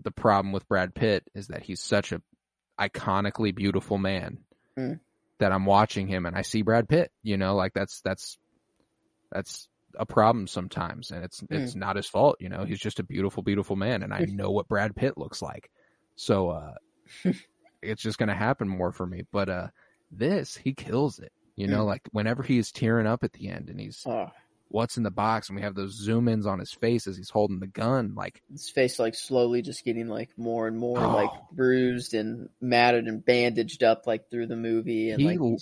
the problem with Brad Pitt is that he's such a iconically beautiful man that I'm watching him and I see Brad Pitt, you know, like that's a problem sometimes, and it's not his fault, you know. He's just a beautiful, beautiful man, and I know what Brad Pitt looks like, so it's just gonna happen more for me. But this, he kills it. You know, like whenever he is tearing up at the end and he's what's in the box, and we have those zoom ins on his face as he's holding the gun, like his face, like slowly just getting like more and more like bruised and matted and bandaged up like through the movie. And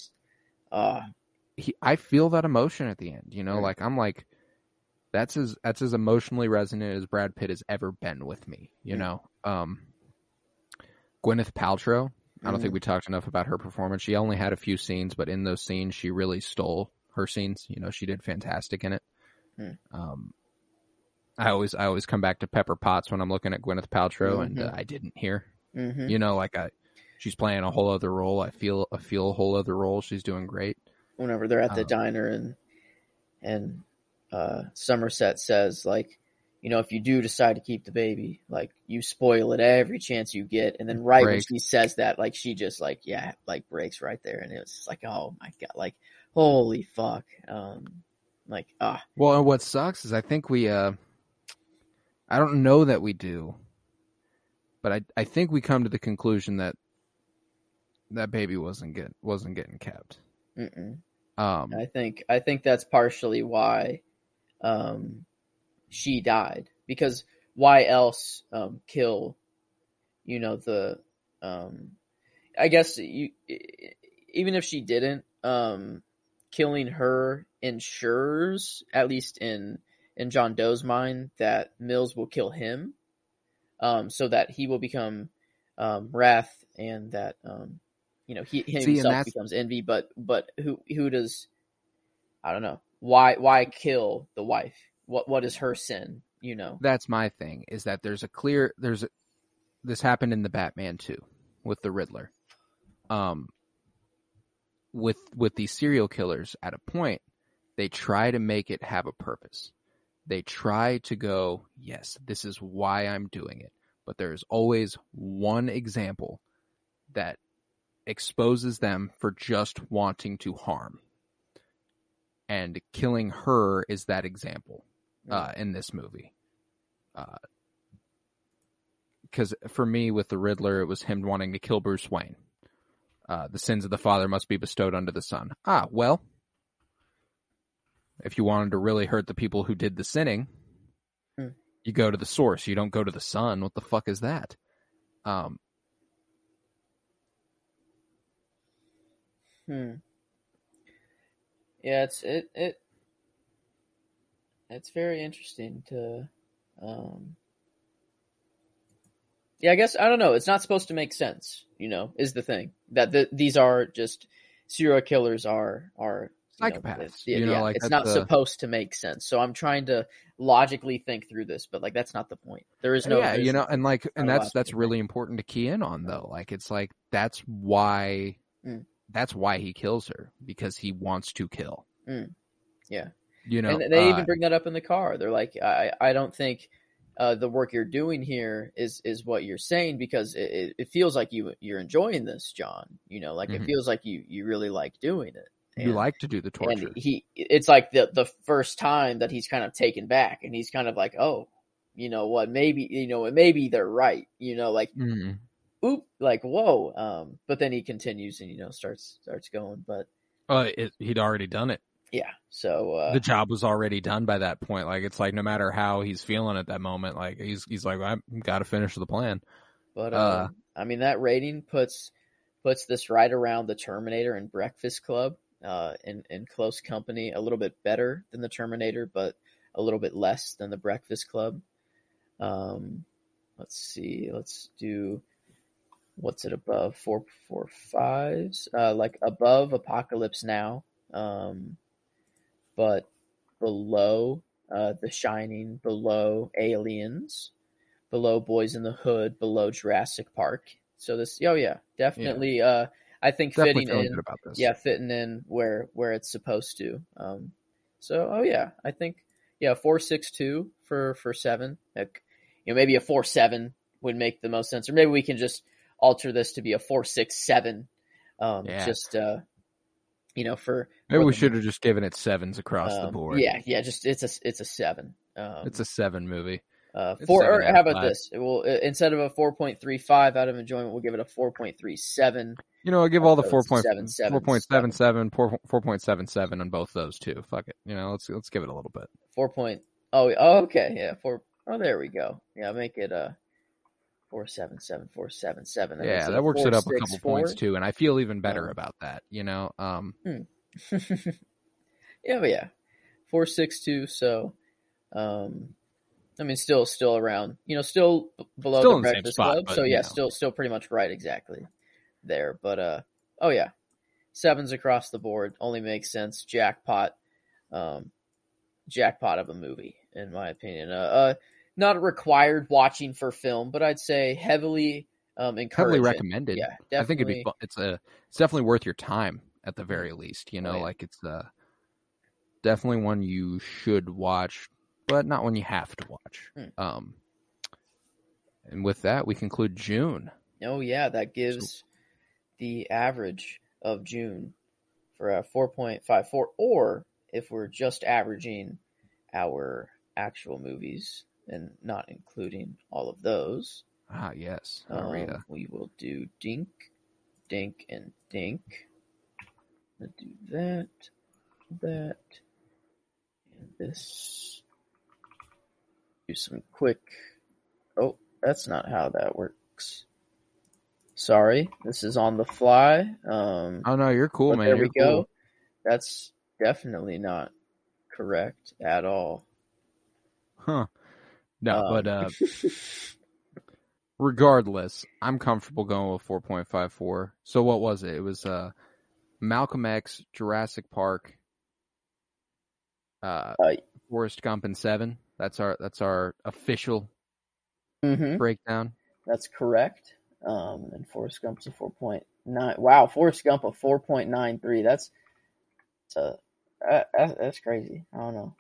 I feel that emotion at the end, you know, like I'm like, that's as emotionally resonant as Brad Pitt has ever been with me. You know, Gwyneth Paltrow. I don't think we talked enough about her performance. She only had a few scenes, but in those scenes, she really stole her scenes. You know, she did fantastic in it. I always come back to Pepper Potts when I'm looking at Gwyneth Paltrow, and I didn't hear. You know, like she's playing a whole other role. I feel a whole other role. She's doing great. Whenever they're at the diner and Somerset says, like, you know, if you do decide to keep the baby, like, you spoil it every chance you get. And then when she says that, like, she just, like, breaks right there. And it's like, oh, my God, like, holy fuck. Well, and what sucks is I think we I don't know that we do, but I think we come to the conclusion that that baby wasn't getting kept. I think that's partially why she died, because why else kill, you know, the I guess even if she didn't, killing her ensures, at least in John Doe's mind, that Mills will kill him, so that he will become wrath, and that you know, he himself becomes envy. But who does, I don't know, why kill the wife? What is her sin, you know? That's my thing, is that this happened in the Batman 2 with the Riddler. With these serial killers, at a point, they try to make it have a purpose. They try to go, yes, this is why I'm doing it. But there is always one example that exposes them for just wanting to harm. And killing her is that example. In this movie, because for me with the Riddler, it was him wanting to kill Bruce Wayne. The sins of the father must be bestowed under the son. Well, if you wanted to really hurt the people who did the sinning, you go to the source. You don't go to the son. What the fuck is that? Yeah, it's very interesting to, yeah, I guess, I don't know. It's not supposed to make sense, you know, is the thing. That these are just, serial killers are psychopaths. It's not supposed to make sense. So I'm trying to logically think through this, but like, that's not the point. There is no, and that's really important to key in on though. Like, it's like, that's why he kills her, because he wants to kill. Mm. Yeah. You know, and they even bring that up in the car. They're like, I don't think the work you're doing here is what you're saying, because it feels like you're enjoying this, John. You know, like, mm-hmm. It feels like you really like doing it. And you like to do the torture. And it's like the first time that he's kind of taken back, and he's kind of like, oh, you know what? Maybe, you know, maybe they're right. You know, like, mm-hmm. Oop, like, whoa. But then he continues and, you know, starts going. But he'd already done it. Yeah. So the job was already done by that point. Like, it's like, no matter how he's feeling at that moment, like he's like, I've got to finish the plan. But I mean, that rating puts this right around the Terminator and Breakfast Club, in close company, a little bit better than the Terminator, but a little bit less than the Breakfast Club. Let's see. Let's do, what's it above? 4.45s, like above Apocalypse Now. But below The Shining, below Aliens, below Boyz n the Hood, below Jurassic Park. So this, definitely. Yeah. I think definitely fitting in, about this. Yeah, fitting in where it's supposed to. I think 4.62 for Seven. Like, you know, maybe a 4.7 would make the most sense, or maybe we can just alter this to be a 4.67. You know, maybe we should have just given it sevens across the board. Yeah, just it's a seven. It's a seven movie. How about this? Well, instead of a 4.35 out of enjoyment, we'll give it a 4.37. You know, I'll give all the 4.77, 4.77 on both those too. Fuck it. You know, let's give it a little bit. 4. Oh, okay, yeah. 4. Oh, there we go. Yeah, make it 4.77, 4.77. Yeah, that works it up a couple points too, and I feel even better about that. You know, yeah, but yeah, 4.62. So, I mean, still around. You know, still below the Breakfast Club. So yeah, still pretty much right exactly there. But sevens across the board only makes sense. Jackpot of a movie, in my opinion. Not required watching for film, but I'd say heavily encouraged. Heavily recommended. Yeah, definitely. I think it'd be fun. It's definitely worth your time at the very least. You know, like it's definitely one you should watch, but not one you have to watch. And with that, we conclude June. Oh yeah, that gives the average of June for a 4.54, or if we're just averaging our actual movies and not including all of those. Ah, yes. We will do Dink, Dink, and Dink. Let's do that, and this. Do some quick... Oh, that's not how that works. Sorry, this is on the fly. Oh, no, you're cool, man. There we go. That's definitely not correct at all. Huh. No, regardless, I'm comfortable going with 4.54. So what was it? It was Malcolm X, Jurassic Park, Forrest Gump, and Seven. That's our official breakdown. That's correct. And Forrest Gump's a 4.9. Wow, Forrest Gump a 4.93. That's crazy. I don't know.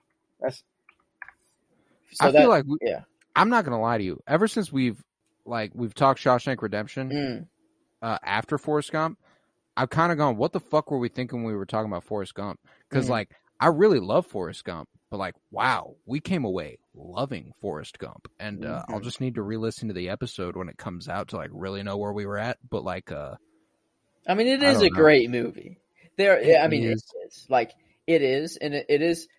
I'm not gonna lie to you. Ever since we've talked Shawshank Redemption after Forrest Gump, I've kind of gone, what the fuck were we thinking when we were talking about Forrest Gump? Because I really love Forrest Gump, but like, wow, we came away loving Forrest Gump, and I'll just need to re-listen to the episode when it comes out to like really know where we were at. But like, I mean, it is a great movie. It is.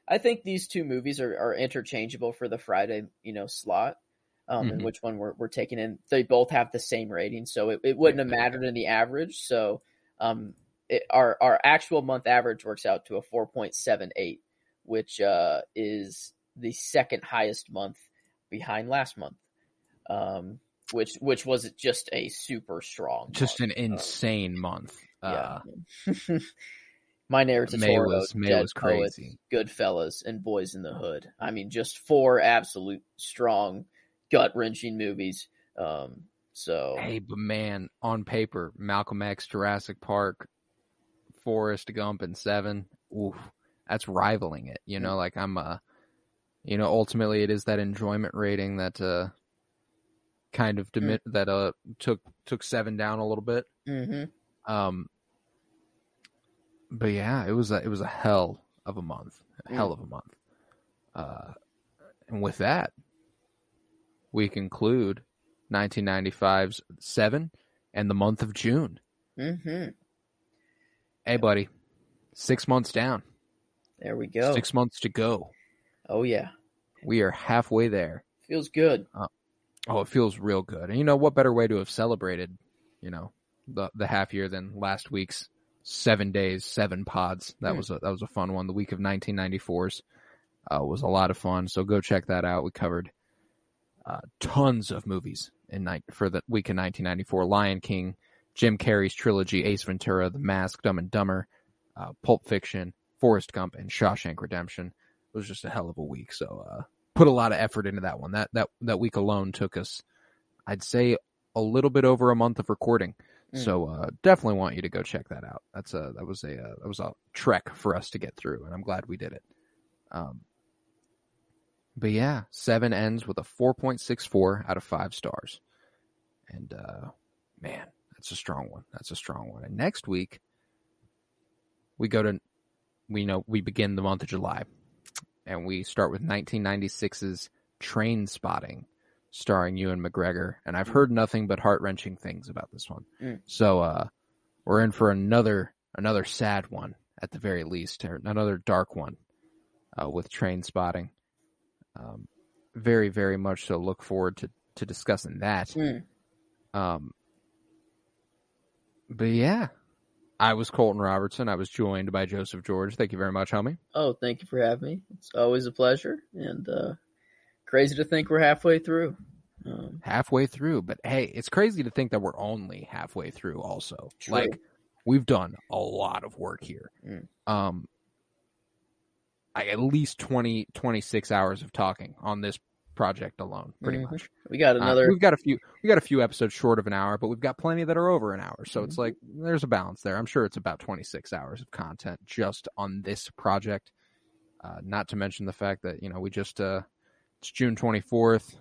I think these two movies are interchangeable for the Friday, you know, slot, and which one we're taking in. They both have the same rating, so it wouldn't have mattered in the average. So our actual month average works out to a 4.78, which is the second highest month behind last month, which was just a super strong, just month. An insane month. Yeah. My narrative was crazy. Poets, Goodfellas, and Boyz n the Hood. I mean, just four absolute strong, gut-wrenching movies. Hey, but man, on paper, Malcolm X, Jurassic Park, Forrest Gump, and Seven. Oof, that's rivaling it. You know, like ultimately it is that enjoyment rating that kind of took Seven down a little bit. Mm-hmm. But yeah, it was a hell of a month. And with that, we conclude 1995's Seven and the month of June. Mm-hmm. Hey, buddy, 6 months down. There we go. 6 months to go. Oh, yeah. We are halfway there. Feels good. It feels real good. And you know, what better way to have celebrated, the half year than last week's 7 days, seven pods. That was a fun one. The week of 1994's was a lot of fun. So go check that out. We covered tons of movies for the week of 1994. Lion King, Jim Carrey's trilogy, Ace Ventura, The Mask, Dumb and Dumber, Pulp Fiction, Forrest Gump, and Shawshank Redemption. It was just a hell of a week. So put a lot of effort into that one. That week alone took us, I'd say, a little bit over a month of recording. So definitely want you to go check that out. That was a trek for us to get through, and I'm glad we did it. But yeah, Seven ends with a 4.64 out of 5 stars, and man, that's a strong one. And next week we begin the month of July, and we start with 1996's Trainspotting, starring Ewan McGregor, and I've heard nothing but heart-wrenching things about this one. So we're in for another sad one at the very least, or another dark one with Trainspotting. Very, very much so look forward to discussing that. But yeah, I was Colton Robertson. I was joined by Joseph George. Thank you very much, homie. Oh, thank you for having me. It's always a pleasure, and crazy to think we're halfway through. But hey, it's crazy to think that we're only halfway through also. True. Like, we've done a lot of work here. At least 26 hours of talking on this project alone, pretty much. We got another we got a few episodes short of an hour, but we've got plenty that are over an hour. So it's like there's a balance there. I'm sure it's about 26 hours of content just on this project. Not to mention the fact that, we just it's June 24th.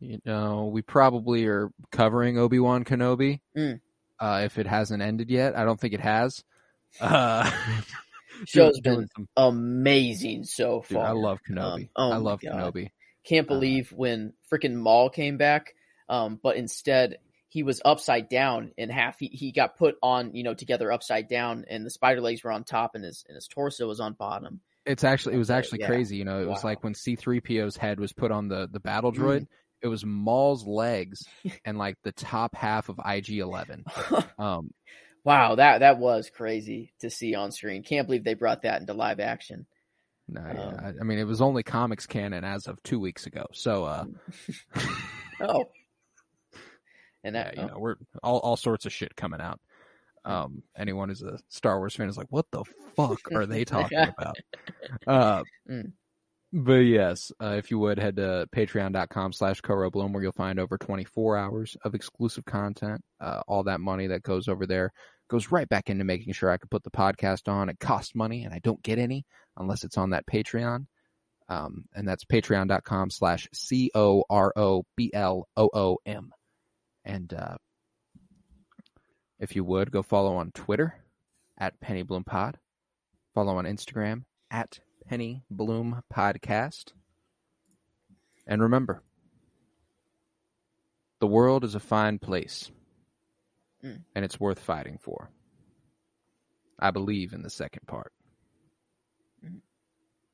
We probably are covering Obi-Wan Kenobi if it hasn't ended yet. I don't think it has. Show's been amazing so far. Dude, I love Kenobi. I love Kenobi. Can't believe when freaking Maul came back, but instead he was upside down in half. He got put on, together upside down, and the spider legs were on top, and his torso was on bottom. It was actually crazy. It was like when C-3PO's head was put on the battle droid, it was Maul's legs and like the top half of IG-11. Wow, that was crazy to see on screen. Can't believe they brought that into live action. No, yeah. I mean, it was only comics canon as of 2 weeks ago. So, we're all sorts of shit coming out. Anyone who's a Star Wars fan is like, what the fuck are they talking about? But yes, if you would, head to patreon.com/CoRoBloom, where you'll find over 24 hours of exclusive content. All that money that goes over there goes right back into making sure I can put the podcast on. It costs money, and I don't get any unless it's on that Patreon. And that's patreon.com/CoRoBloom. And, if you would, go follow on Twitter @PennyBloomPod. Follow on Instagram @PennyBloomPodcast. And remember, the world is a fine place, and it's worth fighting for. I believe in the second part.